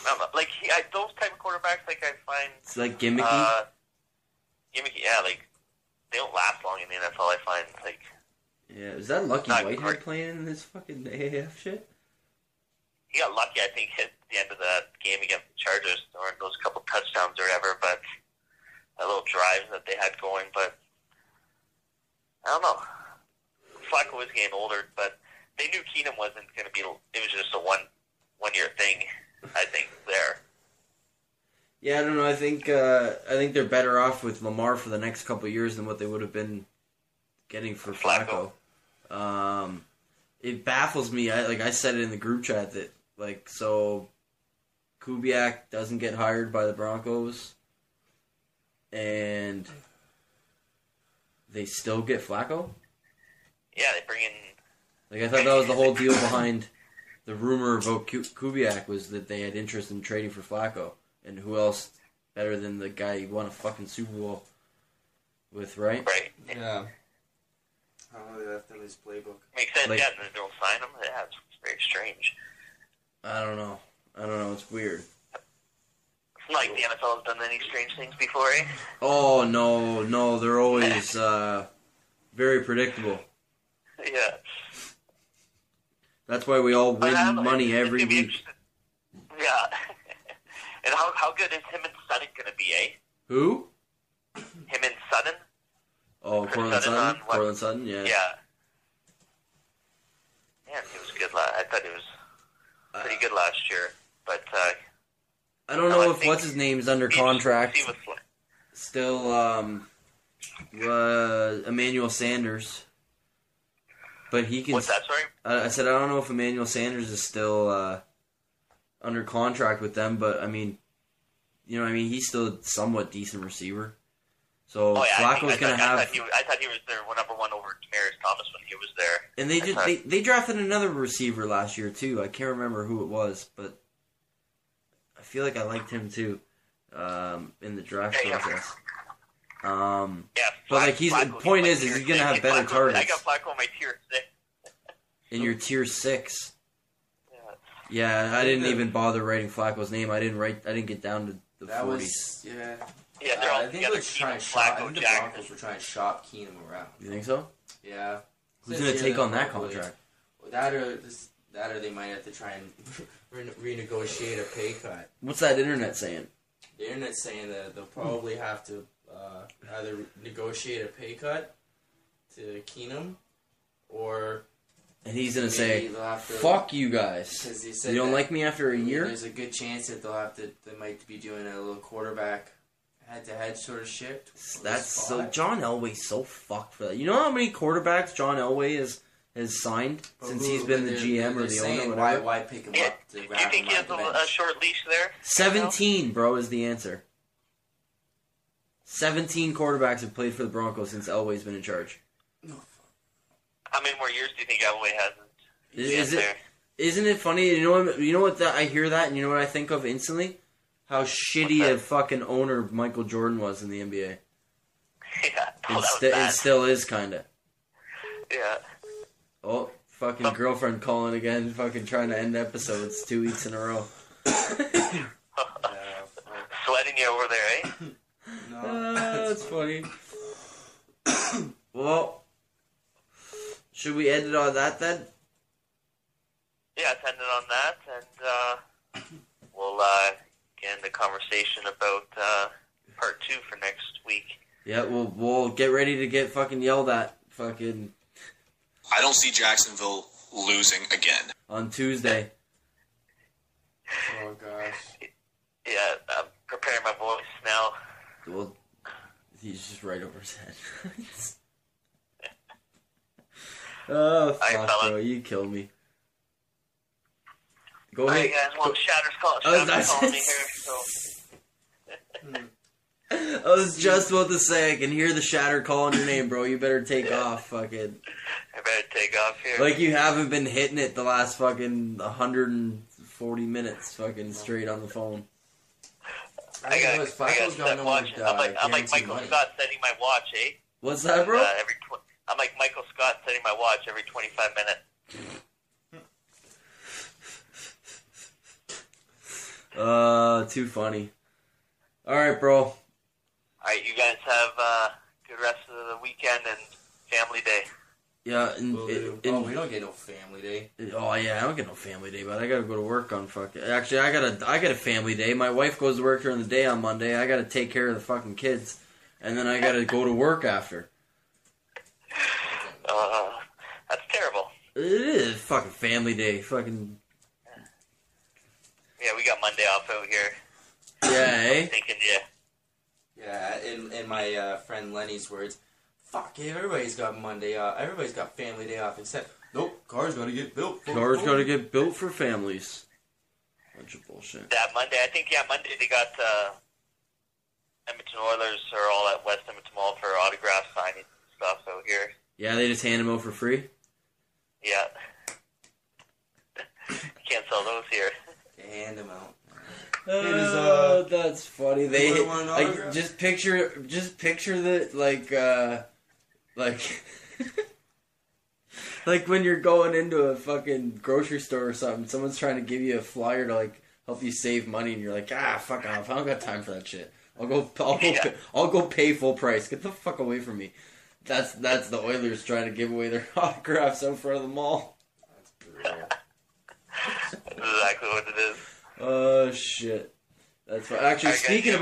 I don't know. Like those type of quarterbacks, like I find it's like gimmicky. Gimmicky, yeah. Like they don't last long in the NFL. I find like. Yeah, is that Lucky Whitehead playing in this fucking AAF shit? He got lucky, I think, at the end of that game against the Chargers, or those couple touchdowns or whatever. But that little drive that they had going, but I don't know. Flacco was getting older, but they knew Keenum wasn't going to be. It was just a one year thing. I think there. Yeah, I don't know. I think they're better off with Lamar for the next couple of years than what they would have been getting for Flacco. It baffles me. I said it in the group chat that so Kubiak doesn't get hired by the Broncos, and they still get Flacco. Yeah, they bring in. I thought that was the whole deal behind. The rumor about Kubiak was that they had interest in trading for Flacco. And who else better than the guy you won a fucking Super Bowl with, right? Right. Yeah. I don't know they left in his playbook. Makes sense, yeah. They don't sign him. Yeah, it's very strange. I don't know. It's weird. It's not like the NFL has done any strange things before, eh? Oh, no. They're always very predictable. Yeah. That's why we all win money every week. Yeah. And how good is him and Sutton going to be, eh? Who? Him and Sutton. Oh, Cortland Sutton? Cortland Sutton, yeah. Yeah. Man, he was good I thought he was pretty good last year. But, I don't know if what's-his-name is under contract. Still, Emmanuel Sanders. But he can. What's that, sorry? I said I don't know if Emmanuel Sanders is still under contract with them, but I mean, he's still a somewhat decent receiver. So Flacco's gonna have. I thought he was their number 1 over Demaryius Thomas when he was there. And they they drafted another receiver last year too. I can't remember who it was, but I feel like I liked him too in the draft process. Yeah. But the point is he's gonna have better targets. I got Flacco on my tier 6. In your tier 6. Yeah. Yeah, I didn't even bother writing Flacco's name. I didn't get down to the 40s. Yeah. Yeah, they're all together. I think the Broncos were trying to shop Keenum around. You think so? Yeah. Who's gonna take on that contract? That or they might have to try and renegotiate a pay cut. What's that internet saying? The internet's saying that they'll probably have to. Either negotiate a pay cut to Keenum, and he's gonna say, "Fuck you guys! You don't like me after a year." There's a good chance that they might be doing a little quarterback head-to-head sort of shit. That's so John Elway's so fucked for that. You know how many quarterbacks John Elway has signed since he's been the GM or the owner? Why pick him up? Do you think he has a short leash there? 17, bro, is the answer. 17 quarterbacks have played for the Broncos since Elway's been in charge. How many more years do you think Elway hasn't? Isn't it funny? You know what? I hear that, and you know what I think of instantly? How shitty a fucking owner Michael Jordan was in the NBA. Yeah. Well, it still is, kind of. Yeah. Oh, fucking girlfriend calling again, fucking trying to end episodes 2 weeks in a row. Sweating you over there, eh? No. That's funny. Well, should we end it on that then? Yeah, let's end it on that, and we'll get into conversation about part two for next week. Yeah, we'll get ready to get fucking yelled at. Fucking. I don't see Jacksonville losing again. On Tuesday. Oh, gosh. Yeah, I'm preparing my voice now. Well, he's just right over his head. Oh, fuck, bro, you killed me. Go ahead. Hey, guys, well, Shatter's calling me here, so... I was just about to say, I can hear the Shatter calling your name, bro. You better take off, fucking... I better take off here. Like you haven't been hitting it the last fucking 140 minutes fucking straight on the phone. I'm like Michael Scott setting my watch, eh? What's that, bro? I'm like Michael Scott setting my watch every 25 minutes. Too funny. All right, bro. All right, you guys have a good rest of the weekend and family day. Yeah. We don't get no family day. Oh, yeah, I don't get no family day, but I got to go to work on fucking... Actually, I got a family day. My wife goes to work during the day on Monday. I got to take care of the fucking kids. And then I got to go to work after. That's terrible. It is fucking family day. Fucking... Yeah, we got Monday off out here. Yeah, eh? I'm thinking, yeah, in my friend Lenny's words... Fuck yeah, everybody's got Monday off. Everybody's got family day off, except, nope, cars gotta get built. Cars gotta get built for families. Bunch of bullshit. That Monday, I think, yeah, Monday they got Edmonton Oilers are all at West Edmonton Mall for autograph signing and stuff out here. Yeah, they just hand them out for free? Yeah. Can't sell those here. They hand them out. That's funny. They like just picture that like like when you're going into a fucking grocery store or something, someone's trying to give you a flyer to like help you save money, and you're like, fuck off, I don't got time for that shit. I'll go pay full price. Get the fuck away from me. That's the Oilers trying to give away their autographs out front of the mall. That's brutal. That's exactly what it is. Oh shit. That's fine. Actually, speaking of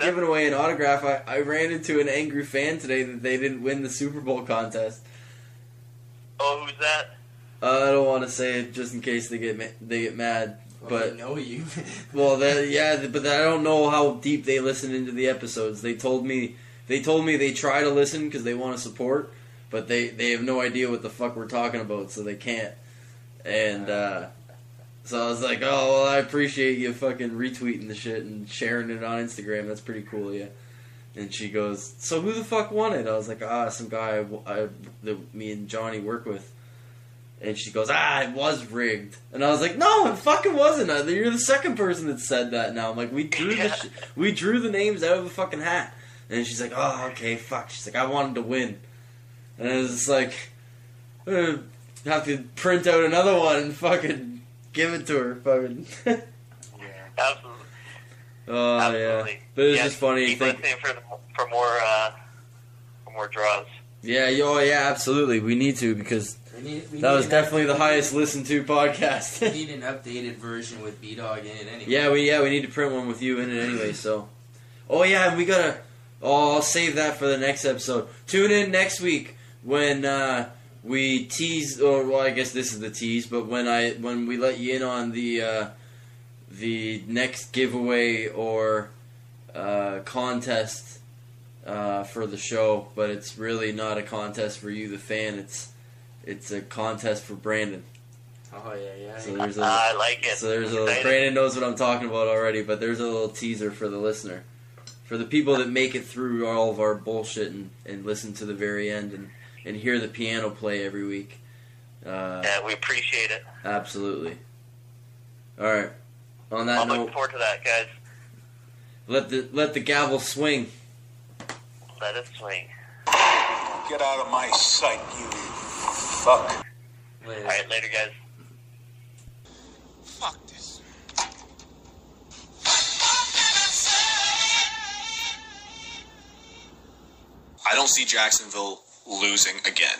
giving away an autograph, I ran into an angry fan today that they didn't win the Super Bowl contest. Oh, who's that? I don't want to say it just in case they get mad. Well, but I know you. Well, but I don't know how deep they listen into the episodes. They told me they try to listen because they want to support, but they have no idea what the fuck we're talking about, so they can't. And so I was like, oh, well, I appreciate you fucking retweeting the shit and sharing it on Instagram. That's pretty cool, yeah. And she goes, so who the fuck won it? I was like, some guy that me and Johnny work with. And she goes, it was rigged. And I was like, no, it fucking wasn't. You're the second person that said that now. I'm like, we drew the names out of a fucking hat. And she's like, oh, okay, fuck. She's like, I wanted to win. And I was just like, have to print out another one and fucking... give it to her, fucking. Yeah, absolutely. Oh, absolutely. Yeah. But it's just funny. Keep listening for more draws. Yeah, yeah, absolutely. We need to, because that was definitely the highest listened to podcast. We need an updated version with B-Dog in it anyway. Yeah, we need to print one with you in it anyway, so. Oh, yeah, we gotta... Oh, I'll save that for the next episode. Tune in next week when, we tease, I guess this is the tease, but when we let you in on the next giveaway or contest for the show, but it's really not a contest for you, the fan. It's a contest for Brandon. Oh yeah. So there's I like it. So there's Brandon knows what I'm talking about already, but there's a little teaser for the listener, for the people that make it through all of our bullshit and listen to the very end and hear the piano play every week. Yeah, we appreciate it. Absolutely. All right. On that note, I'm looking forward to that, guys. Let the gavel swing. Let it swing. Get out of my sight, you fuck. Alright, later, guys. Fuck this. I don't see Jacksonville losing again.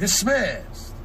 Dismissed.